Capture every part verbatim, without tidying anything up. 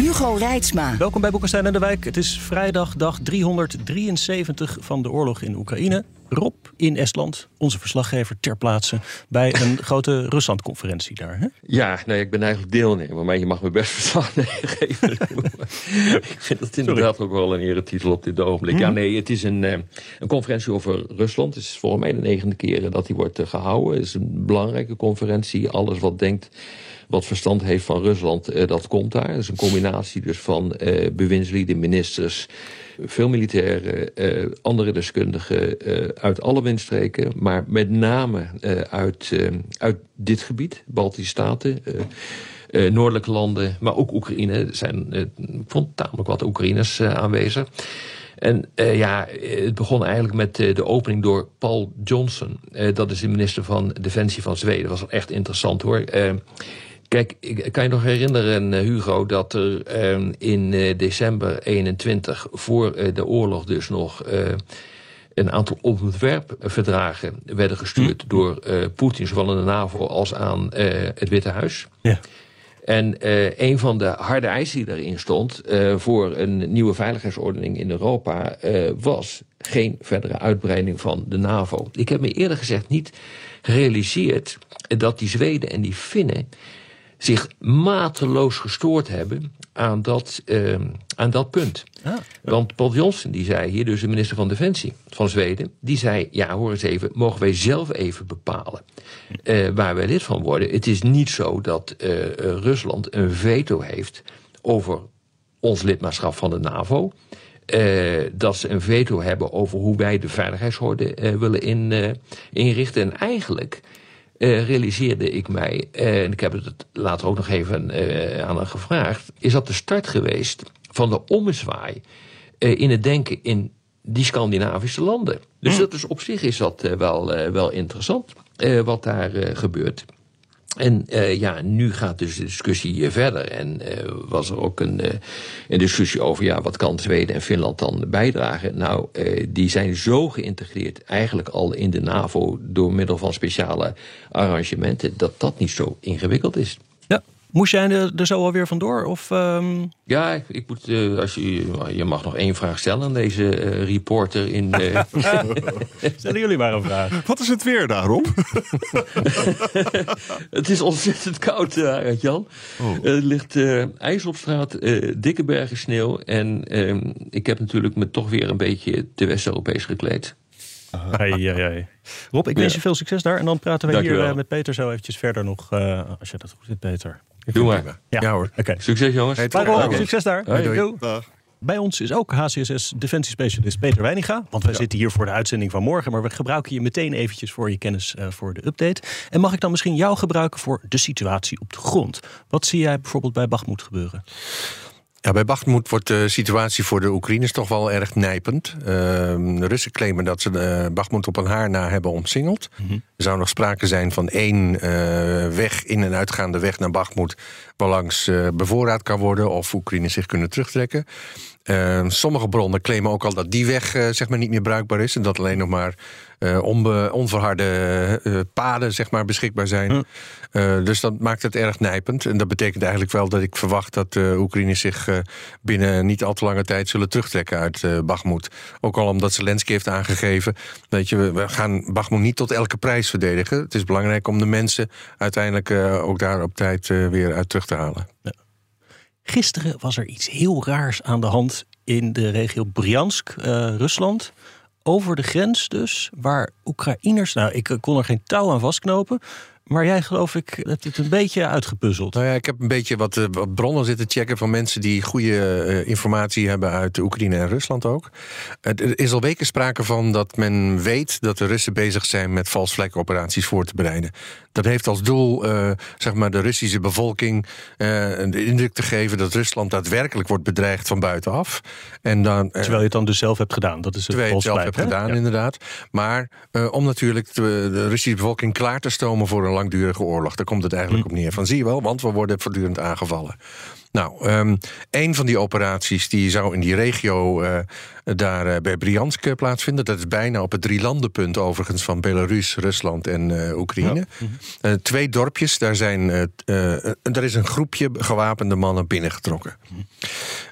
Hugo Reitsma. Welkom bij Boekestijn en De Wijk. Het is vrijdag dag driehonderddrieënzeventig van de oorlog in Oekraïne. Rob in Estland, onze verslaggever ter plaatse bij een grote Rusland-conferentie daar. Hè? Ja, nee, ik ben eigenlijk deelnemer, maar je mag me best verslag geven. Ik vind dat inderdaad Sorry. ook wel een eretitel op dit ogenblik. Hmm. Ja, nee, het is een, een conferentie over Rusland. Het is volgens mij de negende keer dat die wordt gehouden. Het is een belangrijke conferentie. Alles wat denkt, wat verstand heeft van Rusland, dat komt daar. Dat is een combinatie dus van uh, bewindslieden, ministers, veel militairen, uh, andere deskundigen uh, uit alle windstreken, maar met name uh, uit, uh, uit dit gebied, Baltische Staten, uh, uh, noordelijke landen, maar ook Oekraïne. Er zijn uh, vond tamelijk wat Oekraïners uh, aanwezig. En uh, ja, het begon eigenlijk met uh, de opening door Pål Jonson. Uh, dat is de minister van Defensie van Zweden. Dat was echt interessant hoor. Uh, Kijk, kan je nog herinneren, Hugo, dat er eh, in eh, december eenentwintig... voor eh, de oorlog dus nog eh, een aantal ontwerpverdragen werden gestuurd, mm, door eh, Poetin, zowel aan de NAVO als aan eh, het Witte Huis. Ja. En eh, een van de harde eisen die daarin stond eh, voor een nieuwe veiligheidsordening in Europa eh, was geen verdere uitbreiding van de NAVO. Ik heb me eerder gezegd niet gerealiseerd dat die Zweden en die Finnen zich mateloos gestoord hebben aan dat, uh, aan dat punt. Ah. Want Pål Jonson, die zei hier, dus de minister van Defensie van Zweden, die zei, ja, hoor eens even, mogen wij zelf even bepalen uh, waar wij lid van worden. Het is niet zo dat uh, Rusland een veto heeft over ons lidmaatschap van de NAVO. Uh, dat ze een veto hebben over hoe wij de veiligheidsorde uh, willen in, uh, inrichten. En eigenlijk Uh, realiseerde ik mij, uh, en ik heb het later ook nog even uh, aan haar gevraagd, is dat de start geweest van de ommezwaai uh, in het denken in die Scandinavische landen. Dus dat is, op zich is dat uh, wel, uh, wel interessant uh, wat daar uh, gebeurt. En uh, ja, nu gaat dus de discussie hier verder. En uh, was er ook een, uh, een discussie over, ja, wat kan Zweden en Finland dan bijdragen? Nou, uh, die zijn zo geïntegreerd eigenlijk al in de NAVO door middel van speciale arrangementen, dat dat niet zo ingewikkeld is. Ja, moest jij er zo alweer vandoor? Of, um... Ja, ik, ik moet, uh, als je, je mag nog één vraag stellen aan deze uh, reporter. In, uh... Stellen jullie maar een vraag. Wat is het weer daarom? Het is ontzettend koud, uh, Jan. Oh. Er ligt uh, ijs op straat, uh, dikke bergen sneeuw. En uh, ik heb natuurlijk me toch weer een beetje te West-Europees gekleed. Ai, ai, ai. Rob, ik wens je veel succes daar. En dan praten we Dank hier uh, met Peter zo eventjes verder nog. Uh, als je dat goed vindt, Peter. Ik Doe maar. Ja, ja hoor. Okay. Succes jongens. Hey, Bye, okay. Succes daar. Hoi, doei. Doei. Dag. Bij ons is ook H C S S defensiespecialist Peter Weininga. Want wij ja. zitten hier voor de uitzending van morgen. Maar we gebruiken je meteen eventjes voor je kennis uh, voor de update. En mag ik dan misschien jou gebruiken voor de situatie op de grond? Wat zie jij bijvoorbeeld bij Bakhmut gebeuren? Ja, bij Bakhmut wordt de situatie voor de Oekraïners toch wel erg nijpend. Uh, de Russen claimen dat ze uh, Bakhmut op een haar na hebben omsingeld. Mm-hmm. Er zou nog sprake zijn van één uh, weg, in- en uitgaande weg naar Bakhmut, waarlangs uh, bevoorraad kan worden of Oekraïners zich kunnen terugtrekken. Uh, sommige bronnen claimen ook al dat die weg uh, zeg maar niet meer bruikbaar is en dat alleen nog maar uh, onbe- onverharde uh, paden zeg maar, beschikbaar zijn. Mm. Uh, dus dat maakt het erg nijpend. En dat betekent eigenlijk wel dat ik verwacht dat de Oekraïners zich uh, binnen niet al te lange tijd zullen terugtrekken uit uh, Bakhmut. Ook al omdat Zelensky heeft aangegeven, weet je, we, we gaan Bakhmut niet tot elke prijs verdedigen. Het is belangrijk om de mensen uiteindelijk uh, ook daar op tijd uh, weer uit terug te halen. Ja. Gisteren was er iets heel raars aan de hand in de regio Brjansk, uh, Rusland. Over de grens dus, waar Oekraïners, nou, ik kon er geen touw aan vastknopen, Maar jij, geloof ik, hebt het een beetje uitgepuzzeld. Nou ja, ik heb een beetje wat, uh, wat bronnen zitten checken van mensen die goede uh, informatie hebben uit Oekraïne en Rusland ook. Uh, er is al weken sprake van dat men weet dat de Russen bezig zijn met valsvlekoperaties voor te bereiden. Dat heeft als doel uh, zeg maar de Russische bevolking uh, de indruk te geven dat Rusland daadwerkelijk wordt bedreigd van buitenaf. En dan, uh, terwijl je het dan dus zelf hebt gedaan. Dat is het terwijl je het zelf hebt gedaan, ja. Inderdaad. Maar uh, om natuurlijk de, de Russische bevolking klaar te stomen voor een langdurige oorlog. Daar komt het eigenlijk op neer. Van zie je wel, want we worden voortdurend aangevallen. Nou, um, een van die operaties die zou in die regio uh, daar uh, bij Brjansk uh, plaatsvinden. Dat is bijna op het drielandenpunt overigens van Belarus, Rusland en uh, Oekraïne. Ja. Mm-hmm. uh, twee dorpjes, daar, zijn, uh, uh, daar is een groepje gewapende mannen binnengetrokken. Mm-hmm.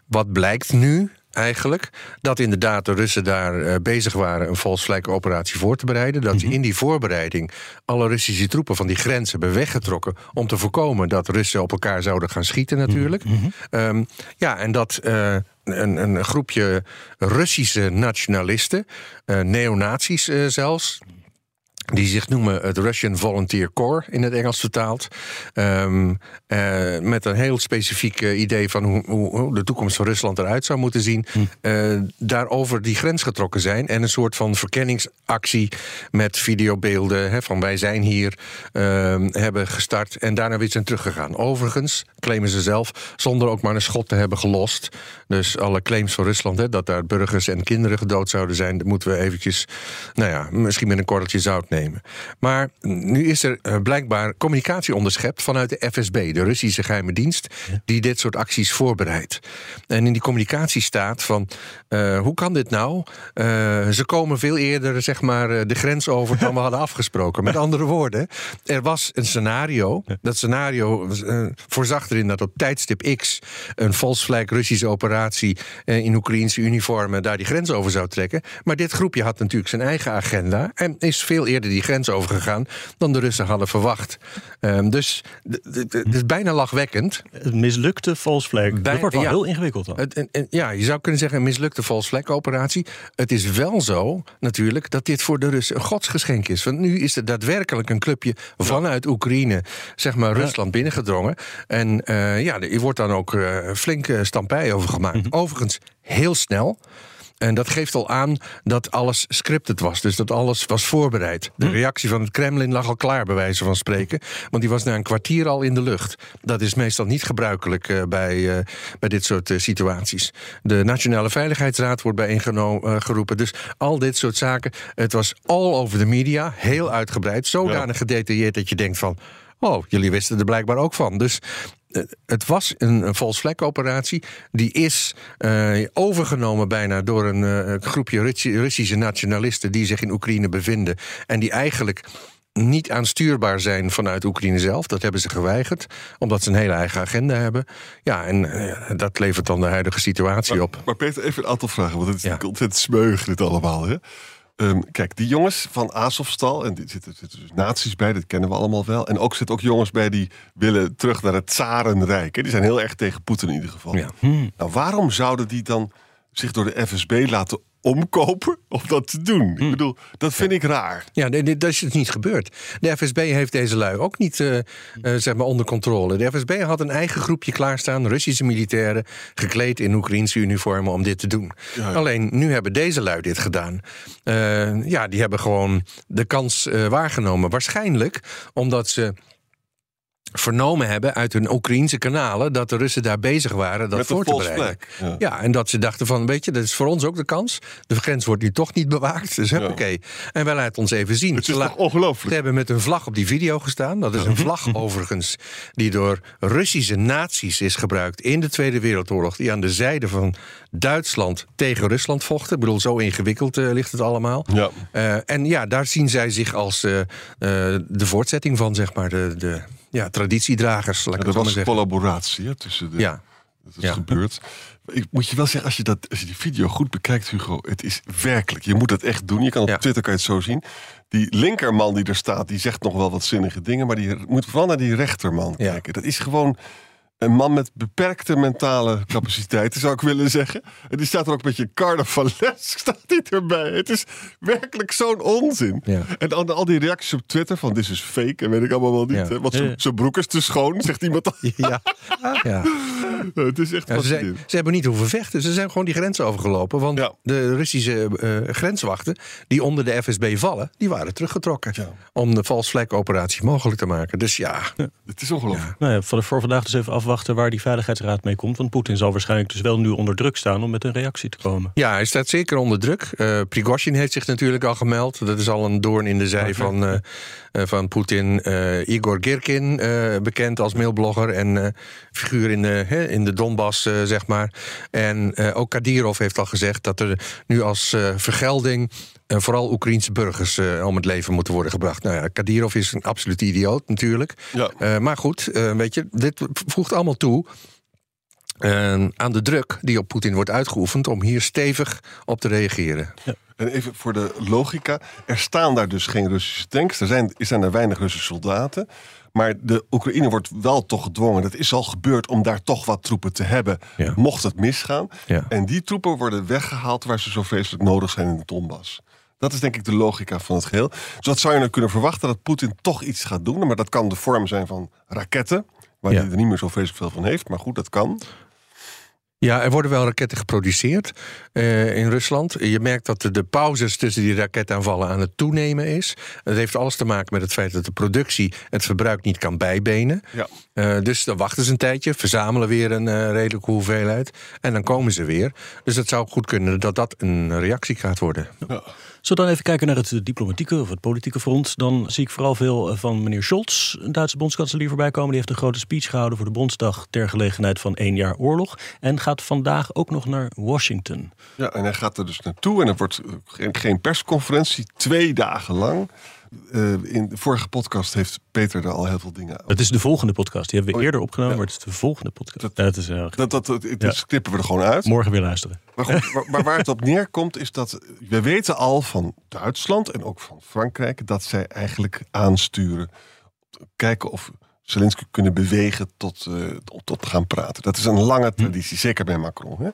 Wat blijkt nu eigenlijk? Dat inderdaad de Russen daar uh, bezig waren een valsvlekoperatie voor te bereiden. Dat mm-hmm. ze in die voorbereiding alle Russische troepen van die grens hebben weggetrokken om te voorkomen dat Russen op elkaar zouden gaan schieten natuurlijk. Mm-hmm. Um, ja, en dat uh, een, een groepje Russische nationalisten, uh, neonazies uh, zelfs, die zich noemen het Russian Volunteer Corps, in het Engels vertaald. Um, uh, met een heel specifiek uh, idee van hoe, hoe de toekomst van Rusland eruit zou moeten zien. Hm. Uh, daarover die grens getrokken zijn. En een soort van verkenningsactie met videobeelden. Hè, van wij zijn hier, uh, hebben gestart en daarna weer zijn teruggegaan. Overigens, claimen ze zelf, zonder ook maar een schot te hebben gelost. Dus alle claims van Rusland, hè, dat daar burgers en kinderen gedood zouden zijn, dat moeten we eventjes, nou ja, misschien met een korreltje zout nemen. Maar nu is er uh, blijkbaar communicatie onderschept vanuit de F S B, de Russische geheime dienst, die dit soort acties voorbereidt. En in die communicatie staat van, uh, hoe kan dit nou? Uh, ze komen veel eerder zeg maar, de grens over dan we hadden afgesproken. Met andere woorden, er was een scenario. Dat scenario uh, voorzag erin dat op tijdstip X een valsvlek Russische operatie uh, in Oekraïense uniformen daar die grens over zou trekken. Maar dit groepje had natuurlijk zijn eigen agenda en is veel eerder die grens overgegaan dan de Russen hadden verwacht. Um, dus het d- d- d- is bijna lachwekkend. Een mislukte valsvlek. Dat wordt wel ja, heel ingewikkeld dan. Het, en, en, ja, je zou kunnen zeggen een mislukte valsvlekoperatie. Het is wel zo natuurlijk dat dit voor de Russen een godsgeschenk is. Want nu is er daadwerkelijk een clubje ja. vanuit Oekraïne, zeg maar ja. Rusland binnengedrongen. En uh, ja, er wordt dan ook uh, flink uh, stampij over gemaakt. Mm-hmm. Overigens heel snel. En dat geeft al aan dat alles scripted was. Dus dat alles was voorbereid. De reactie van het Kremlin lag al klaar, bij wijze van spreken. Want die was na een kwartier al in de lucht. Dat is meestal niet gebruikelijk uh, bij, uh, bij dit soort uh, situaties. De Nationale Veiligheidsraad wordt bijeengeroepen. Uh, dus al dit soort zaken. Het was all over de media. Heel uitgebreid. Zodanig ja. gedetailleerd dat je denkt van, oh, jullie wisten er blijkbaar ook van. Dus het was een, een valsvlekoperatie. Die is uh, overgenomen bijna door een uh, groepje Russi- Russische nationalisten die zich in Oekraïne bevinden. En die eigenlijk niet aanstuurbaar zijn vanuit Oekraïne zelf. Dat hebben ze geweigerd, omdat ze een hele eigen agenda hebben. Ja, en uh, dat levert dan de huidige situatie maar, op. Maar Peter, even een aantal vragen, want het is ja. ontzettend smeug dit allemaal, hè? Um, kijk, die jongens van Azovstal, en er zitten, zitten dus nazi's bij, dat kennen we allemaal wel. En ook zitten ook jongens bij die willen terug naar het Tsarenrijk. Hè? Die zijn heel erg tegen Poetin in ieder geval. Ja. Hmm. Nou, waarom zouden die dan zich door de F S B laten omkopen om dat te doen? Ik bedoel, dat vind ja. ik raar. Ja, dat is het niet gebeurd. De F S B heeft deze lui ook niet uh, uh, zeg maar onder controle. De F S B had een eigen groepje klaarstaan, Russische militairen, gekleed in Oekraïense uniformen om dit te doen. Ja, ja. Alleen, nu hebben deze lui dit gedaan. Uh, ja, die hebben gewoon de kans uh, waargenomen. Waarschijnlijk omdat ze vernomen hebben uit hun Oekraïense kanalen dat de Russen daar bezig waren dat voor te bereiden. Ja. ja, en dat ze dachten van, weet je, dat is voor ons ook de kans. De grens wordt nu toch niet bewaakt. Dus ja. oké. Okay. En wij laten ons even zien. Het is La- ongelooflijk. Ze hebben met hun vlag op die video gestaan. Dat is een vlag overigens die door Russische nazi's is gebruikt in de Tweede Wereldoorlog, die aan de zijde van Duitsland tegen Rusland vochten. Ik bedoel, zo ingewikkeld uh, ligt het allemaal. Ja. Uh, en ja, daar zien zij zich als uh, uh, de voortzetting van, zeg maar, de, de ja, traditiedragers. Laat ja, dat was een collaboratie hè, tussen de. Ja. Dat is ja. gebeurd. Ik moet je wel zeggen, als je, dat, als je die video goed bekijkt, Hugo, het is werkelijk. Je moet dat echt doen. Je kan op ja. Twitter kan je het zo zien. Die linkerman die er staat, die zegt nog wel wat zinnige dingen, maar die moet vooral naar die rechterman ja. kijken. Dat is gewoon Een man met beperkte mentale capaciteiten, zou ik willen zeggen. En die staat er ook met je carnavalesk, staat hij erbij. Het is werkelijk zo'n onzin. Ja. En al, al die reacties op Twitter van dit is fake en weet ik allemaal wel niet. Ja. Want zijn broek is te schoon, zegt iemand al. Ja. Ja. Het is echt ja, ze, ze hebben niet hoeven vechten. Ze zijn gewoon die grens overgelopen. Want ja. de Russische uh, grenswachten die onder de F S B vallen, die waren teruggetrokken. Ja. Om de valsvlekoperatie mogelijk te maken. Dus ja. ja het is ongelooflijk. Ja. Nou ja, voor, voor vandaag dus even af. Wachten waar die Veiligheidsraad mee komt. Want Poetin zal waarschijnlijk dus wel nu onder druk staan om met een reactie te komen. Ja, hij staat zeker onder druk. Uh, Prigozhin heeft zich natuurlijk al gemeld. Dat is al een doorn in de zij ja, van, uh, uh, van Poetin. Uh, Igor Girkin, uh, bekend als mailblogger en uh, figuur in de, he, in de Donbass, uh, zeg maar. En uh, ook Kadyrov heeft al gezegd dat er nu als uh, vergelding Uh, vooral Oekraïense burgers uh, om het leven moeten worden gebracht. Nou ja, Kadyrov is een absolute idioot natuurlijk. Ja. Uh, maar goed, uh, weet je, dit voegt allemaal toe uh, aan de druk die op Poetin wordt uitgeoefend om hier stevig op te reageren. Ja. En even voor de logica, er staan daar dus geen Russische tanks. Er zijn, er zijn er weinig Russische soldaten. Maar de Oekraïne wordt wel toch gedwongen. Dat is al gebeurd om daar toch wat troepen te hebben. Ja. Mocht het misgaan. Ja. En die troepen worden weggehaald waar ze zo vreselijk nodig zijn in de Donbass. Dat is denk ik de logica van het geheel. Dus dat zou je nou kunnen verwachten, dat Poetin toch iets gaat doen. Maar dat kan de vorm zijn van raketten, waar ja. hij er niet meer zo vreselijk veel van heeft. Maar goed, dat kan. Ja, er worden wel raketten geproduceerd uh, in Rusland. Je merkt dat de, de pauzes tussen die raketaanvallen aan het toenemen is. Dat heeft alles te maken met het feit dat de productie het verbruik niet kan bijbenen. Ja. Uh, dus dan wachten ze een tijdje, verzamelen weer een uh, redelijke hoeveelheid. En dan komen ze weer. Dus het zou goed kunnen dat dat een reactie gaat worden. Ja. Zullen we dan even kijken naar het diplomatieke of het politieke front? Dan zie ik vooral veel van meneer Scholz, een Duitse bondskanselier, voorbij komen. Die heeft een grote speech gehouden voor de Bondsdag ter gelegenheid van één jaar oorlog. En gaat vandaag ook nog naar Washington. Ja, en hij gaat er dus naartoe. En er wordt geen persconferentie, twee dagen lang. Uh, in de vorige podcast heeft Peter er al heel veel dingen over. Het is de volgende podcast. Die hebben we oh, eerder opgenomen, ja. maar het is de volgende podcast. Dat, ja, het is, uh, dat, dat, dat, dat ja. knippen we er gewoon uit. Morgen weer luisteren. Maar, goed, maar, maar waar het op neerkomt is dat we weten al van Duitsland en ook van Frankrijk dat zij eigenlijk aansturen. Kijken of Zelensky kunnen bewegen tot, uh, tot gaan praten. Dat is een lange traditie, hm. zeker bij Macron. Hè?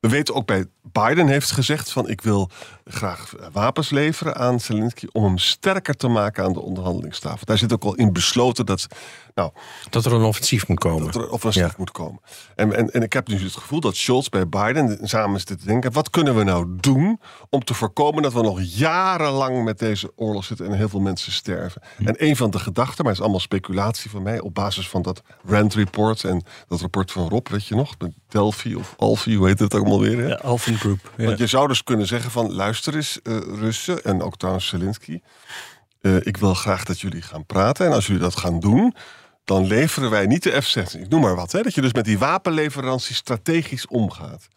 We weten ook bij Biden heeft gezegd van ik wil graag wapens leveren aan Zelensky om hem sterker te maken aan de onderhandelingstafel. Daar zit ook al in besloten dat, nou, dat er een offensief moet komen. Dat er een offensief ja. moet komen. En, en, en ik heb nu het gevoel dat Scholz bij Biden samen zit te denken, wat kunnen we nou doen om te voorkomen dat we nog jarenlang met deze oorlog zitten en heel veel mensen sterven. Hm. En een van de gedachten, maar het is allemaal speculatie van mij, op basis van dat Rand Report en dat rapport van Rob, weet je nog, met Delphi of Alfie, hoe heet het allemaal? Weer, ja, Alphen Group. Ja. Want je zou dus kunnen zeggen van luister eens uh, Russen en ook trouwens Zelensky. Uh, ik wil graag dat jullie gaan praten. En als jullie dat gaan doen, dan leveren wij niet de F zestien. Ik noem maar wat. Hè, dat je dus met die wapenleverantie strategisch omgaat.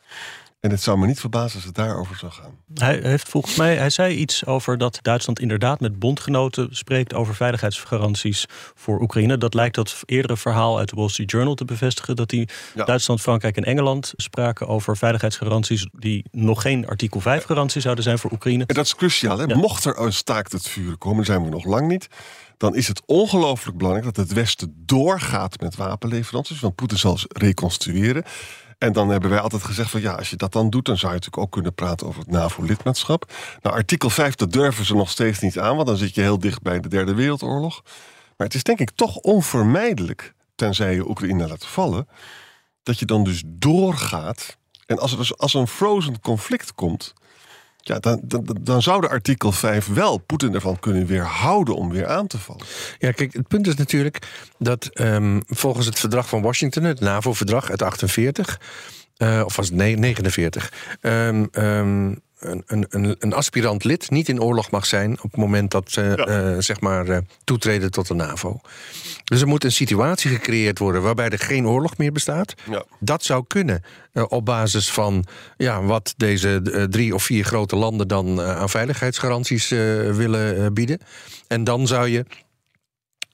En het zou me niet verbazen als het daarover zou gaan. Hij heeft volgens mij, hij zei iets over dat Duitsland inderdaad met bondgenoten spreekt over veiligheidsgaranties voor Oekraïne. Dat lijkt dat eerdere verhaal uit de Wall Street Journal te bevestigen. Dat die ja. Duitsland, Frankrijk en Engeland spraken over veiligheidsgaranties die nog geen artikel vijf garantie zouden zijn voor Oekraïne. En dat is cruciaal. Hè? Ja. Mocht er een staakt het vuren komen, zijn we nog lang niet. Dan is het ongelooflijk belangrijk dat het Westen doorgaat met wapenleveranties. Want Poetin zal ze reconstrueren. En dan hebben wij altijd gezegd van ja, als je dat dan doet, dan zou je natuurlijk ook kunnen praten over het NAVO-lidmaatschap. Nou, artikel vijf, dat durven ze nog steeds niet aan, want dan zit je heel dicht bij de Derde Wereldoorlog. Maar het is denk ik toch onvermijdelijk, tenzij je Oekraïne laat vallen, dat je dan dus doorgaat. En als er dus als een frozen conflict komt, ja, dan, dan, dan zou de artikel vijf wel Poetin ervan kunnen weerhouden om weer aan te vallen. Ja, kijk, het punt is natuurlijk dat um, volgens het verdrag van Washington, het NAVO-verdrag uit achtenveertig, uh, of was het negenenveertig, um, um, een, een, een aspirant lid niet in oorlog mag zijn op het moment dat ze uh, ja. uh, zeg maar, uh, toetreden tot de NAVO. Dus er moet een situatie gecreëerd worden waarbij er geen oorlog meer bestaat. Ja. Dat zou kunnen uh, op basis van ja, wat deze uh, drie of vier grote landen dan uh, aan veiligheidsgaranties uh, willen uh, bieden. En dan zou je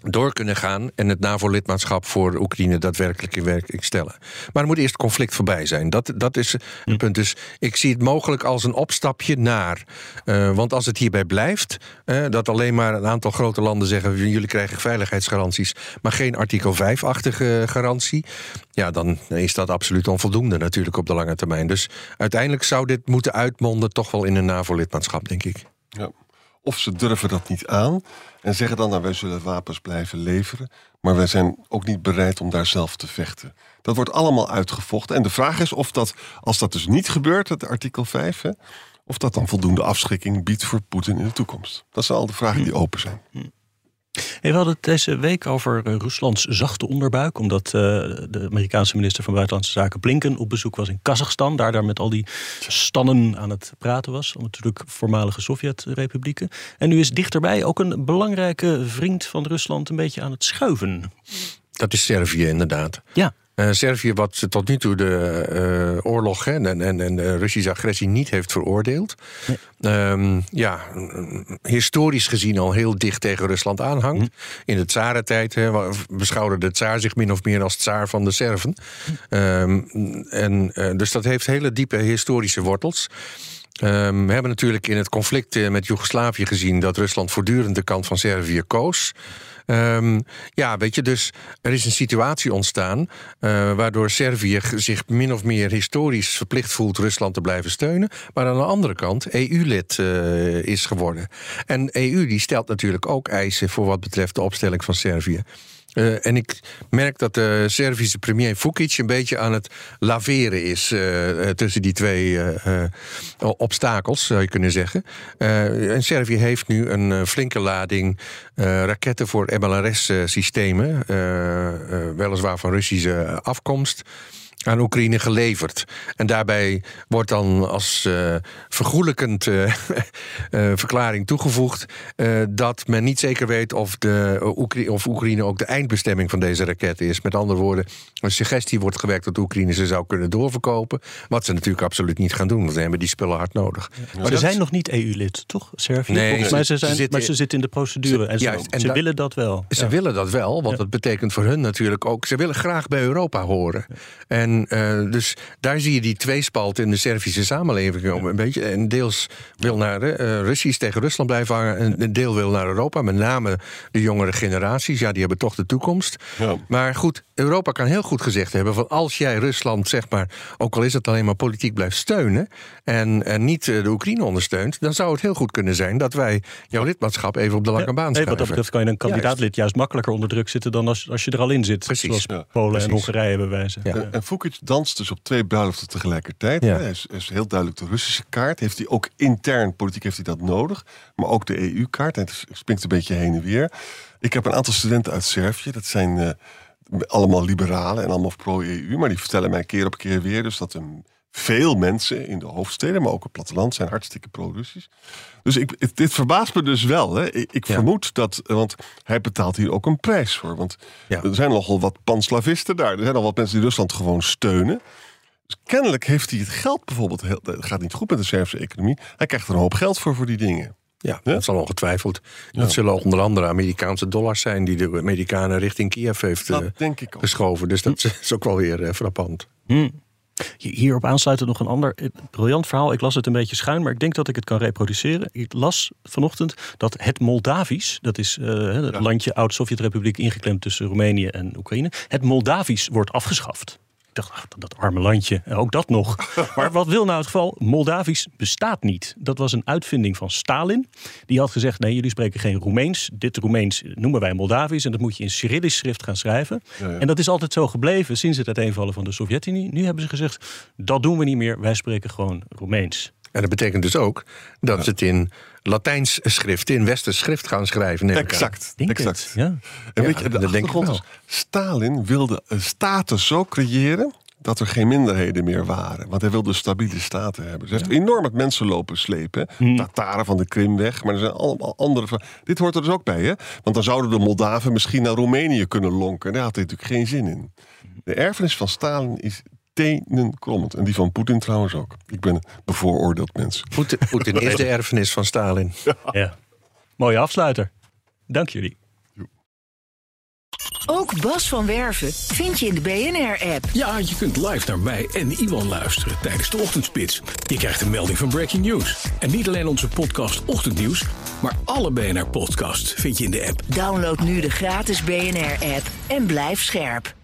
door kunnen gaan en het NAVO-lidmaatschap voor Oekraïne daadwerkelijk in werking stellen. Maar er moet eerst het conflict voorbij zijn. Dat, dat is het hm. punt. Dus ik zie het mogelijk als een opstapje naar. Uh, want als het hierbij blijft, uh, dat alleen maar een aantal grote landen zeggen, jullie krijgen veiligheidsgaranties, maar geen artikel vijf-achtige garantie, ja, dan is dat absoluut onvoldoende natuurlijk op de lange termijn. Dus uiteindelijk zou dit moeten uitmonden toch wel in een NAVO-lidmaatschap, denk ik. Ja. Of ze durven dat niet aan en zeggen dan, nou, wij zullen wapens blijven leveren, maar wij zijn ook niet bereid om daar zelf te vechten. Dat wordt allemaal uitgevochten. En de vraag is of dat, als dat dus niet gebeurt, het artikel vijf, hè, of dat dan voldoende afschrikking biedt voor Poetin in de toekomst. Dat zijn al de vragen die open zijn. Hey, we hadden het deze week over Ruslands zachte onderbuik, omdat uh, de Amerikaanse minister van Buitenlandse Zaken Blinken op bezoek was in Kazachstan, daar, daar met al die stannen aan het praten was, natuurlijk voormalige Sovjet-republieken. En nu is dichterbij ook een belangrijke vriend van Rusland een beetje aan het schuiven. Dat is Servië inderdaad. Ja. Uh, Servië, wat tot nu toe de uh, oorlog hè, en, en, en de Russische agressie niet heeft veroordeeld. Nee. Um, ja, historisch gezien al heel dicht tegen Rusland aanhangt. Mm. In de tsarentijd beschouwde de tsaar zich min of meer als tsaar van de Serven. Mm. Um, en, uh, dus dat heeft hele diepe historische wortels. Um, we hebben natuurlijk in het conflict met Joegoslavië gezien dat Rusland voortdurend de kant van Servië koos. Um, ja, weet je, dus er is een situatie ontstaan uh, waardoor Servië zich min of meer historisch verplicht voelt Rusland te blijven steunen, maar aan de andere kant E U-lid uh, is geworden. En E U die stelt natuurlijk ook eisen voor wat betreft de opstelling van Servië. Uh, en ik merk dat de Servische premier Vučić een beetje aan het laveren is uh, tussen die twee uh, uh, obstakels, zou je kunnen zeggen. Uh, en Servië heeft nu een uh, flinke lading uh, raketten voor M L R S-systemen, uh, uh, weliswaar van Russische afkomst, aan Oekraïne geleverd. En daarbij wordt dan als uh, vergoelijkend uh, uh, verklaring toegevoegd Uh, dat men niet zeker weet of, de, uh, Oekra- of Oekraïne ook de eindbestemming van deze raketten is. Met andere woorden, een suggestie wordt gewekt dat Oekraïne ze zou kunnen doorverkopen. Wat ze natuurlijk absoluut niet gaan doen, want ze hebben die spullen hard nodig. Ja. Maar, maar ze zijn nog niet E U-lid, toch, Servië? Nee, volgens mij ze, ze zijn, zitten, maar ze zitten in de procedure. Ze, en ze, juist, en ze da- willen dat wel. Ze ja. willen dat wel, want ja. dat betekent voor hun natuurlijk ook, ze willen graag bij Europa horen. Ja. En En uh, dus daar zie je die tweespalt in de Servische samenleving. Om een beetje. En deels wil naar uh, Russisch tegen Rusland blijven hangen. En een deel wil naar Europa. Met name de jongere generaties. Ja, die hebben toch de toekomst. Ja. Maar goed, Europa kan heel goed gezegd hebben van als jij Rusland, zeg maar, ook al is het alleen maar politiek, blijft steunen en, en niet de Oekraïne ondersteunt, dan zou het heel goed kunnen zijn dat wij jouw lidmaatschap even op de lange ja, baan schuiven. Wat dat betreft kan je een kandidaatlid juist. juist makkelijker onder druk zitten dan als, als je er al in zit. Precies. Zoals ja, Polen precies. en Hongarije bewijzen. Ja. Ja. En Vučić danst dus op twee bruiloften tegelijkertijd. Ja. Hij is, is heel duidelijk de Russische kaart. Heeft hij ook intern, politiek heeft hij dat nodig, maar ook de E U-kaart. Hij springt een beetje heen en weer. Ik heb een aantal studenten uit Servië. Dat zijn Uh, allemaal liberalen en allemaal pro-E U. Maar die vertellen mij keer op keer weer dus dat een, veel mensen in de hoofdsteden, maar ook op het platteland, zijn hartstikke pro-Russisch. Dus ik, het, dit verbaast me dus wel. Hè. Ik, ik ja. vermoed dat, want hij betaalt hier ook een prijs voor. Want ja. er zijn nogal wat panslavisten daar. Er zijn al wat mensen die Rusland gewoon steunen. Dus kennelijk heeft hij het geld bijvoorbeeld, heel, het gaat niet goed met de Servische economie. Hij krijgt er een hoop geld voor, voor die dingen. Ja, dat is al ongetwijfeld. Dat ja. zullen onder andere Amerikaanse dollars zijn die de Amerikanen richting Kiev heeft uh, geschoven. Dus dat hm. is ook wel weer uh, frappant. Hm. Hierop aansluiten nog een ander briljant verhaal. Ik las het een beetje schuin, maar ik denk dat ik het kan reproduceren. Ik las vanochtend dat het Moldavisch, dat is uh, het ja. landje oud-Sovjet-republiek ingeklemd tussen Roemenië en Oekraïne, het Moldavisch wordt afgeschaft. Ik dacht, dat arme landje, ook dat nog. Maar wat wil nou het geval? Moldavisch bestaat niet. Dat was een uitvinding van Stalin. Die had gezegd, nee, jullie spreken geen Roemeens. Dit Roemeens noemen wij Moldavisch. En dat moet je in Cyrillisch schrift gaan schrijven. Ja, ja. En dat is altijd zo gebleven sinds het uiteenvallen van de Sovjet-Unie. Nu hebben ze gezegd, dat doen we niet meer. Wij spreken gewoon Roemeens. En dat betekent dus ook dat ja. ze het in Latijns schrift, in Westers schrift gaan schrijven. Exact. exact. Het, ja. En ja, weet je, de achtergrond is, Stalin wilde een status zo creëren dat er geen minderheden meer waren. Want hij wilde stabiele staten hebben. Ze heeft ja. enorm met mensen lopen slepen. Hmm. Tataren van de Krim weg. Maar er zijn allemaal andere. Dit hoort er dus ook bij, hè? Want dan zouden de Moldaven misschien naar Roemenië kunnen lonken. Daar had hij natuurlijk geen zin in. De erfenis van Stalin is tenenkrommend. En die van Poetin trouwens ook. Ik ben bevooroordeeld mensen. Poetin, Poetin is de erfenis van Stalin. Ja. Ja. Mooie afsluiter. Dank jullie. Ook Bas van Werven vind je in de B N R-app. Ja, je kunt live naar mij en Iwan luisteren tijdens de ochtendspits. Je krijgt een melding van Breaking News. En niet alleen onze podcast Ochtendnieuws, maar alle B N R-podcasts vind je in de app. Download nu de gratis B N R-app en blijf scherp.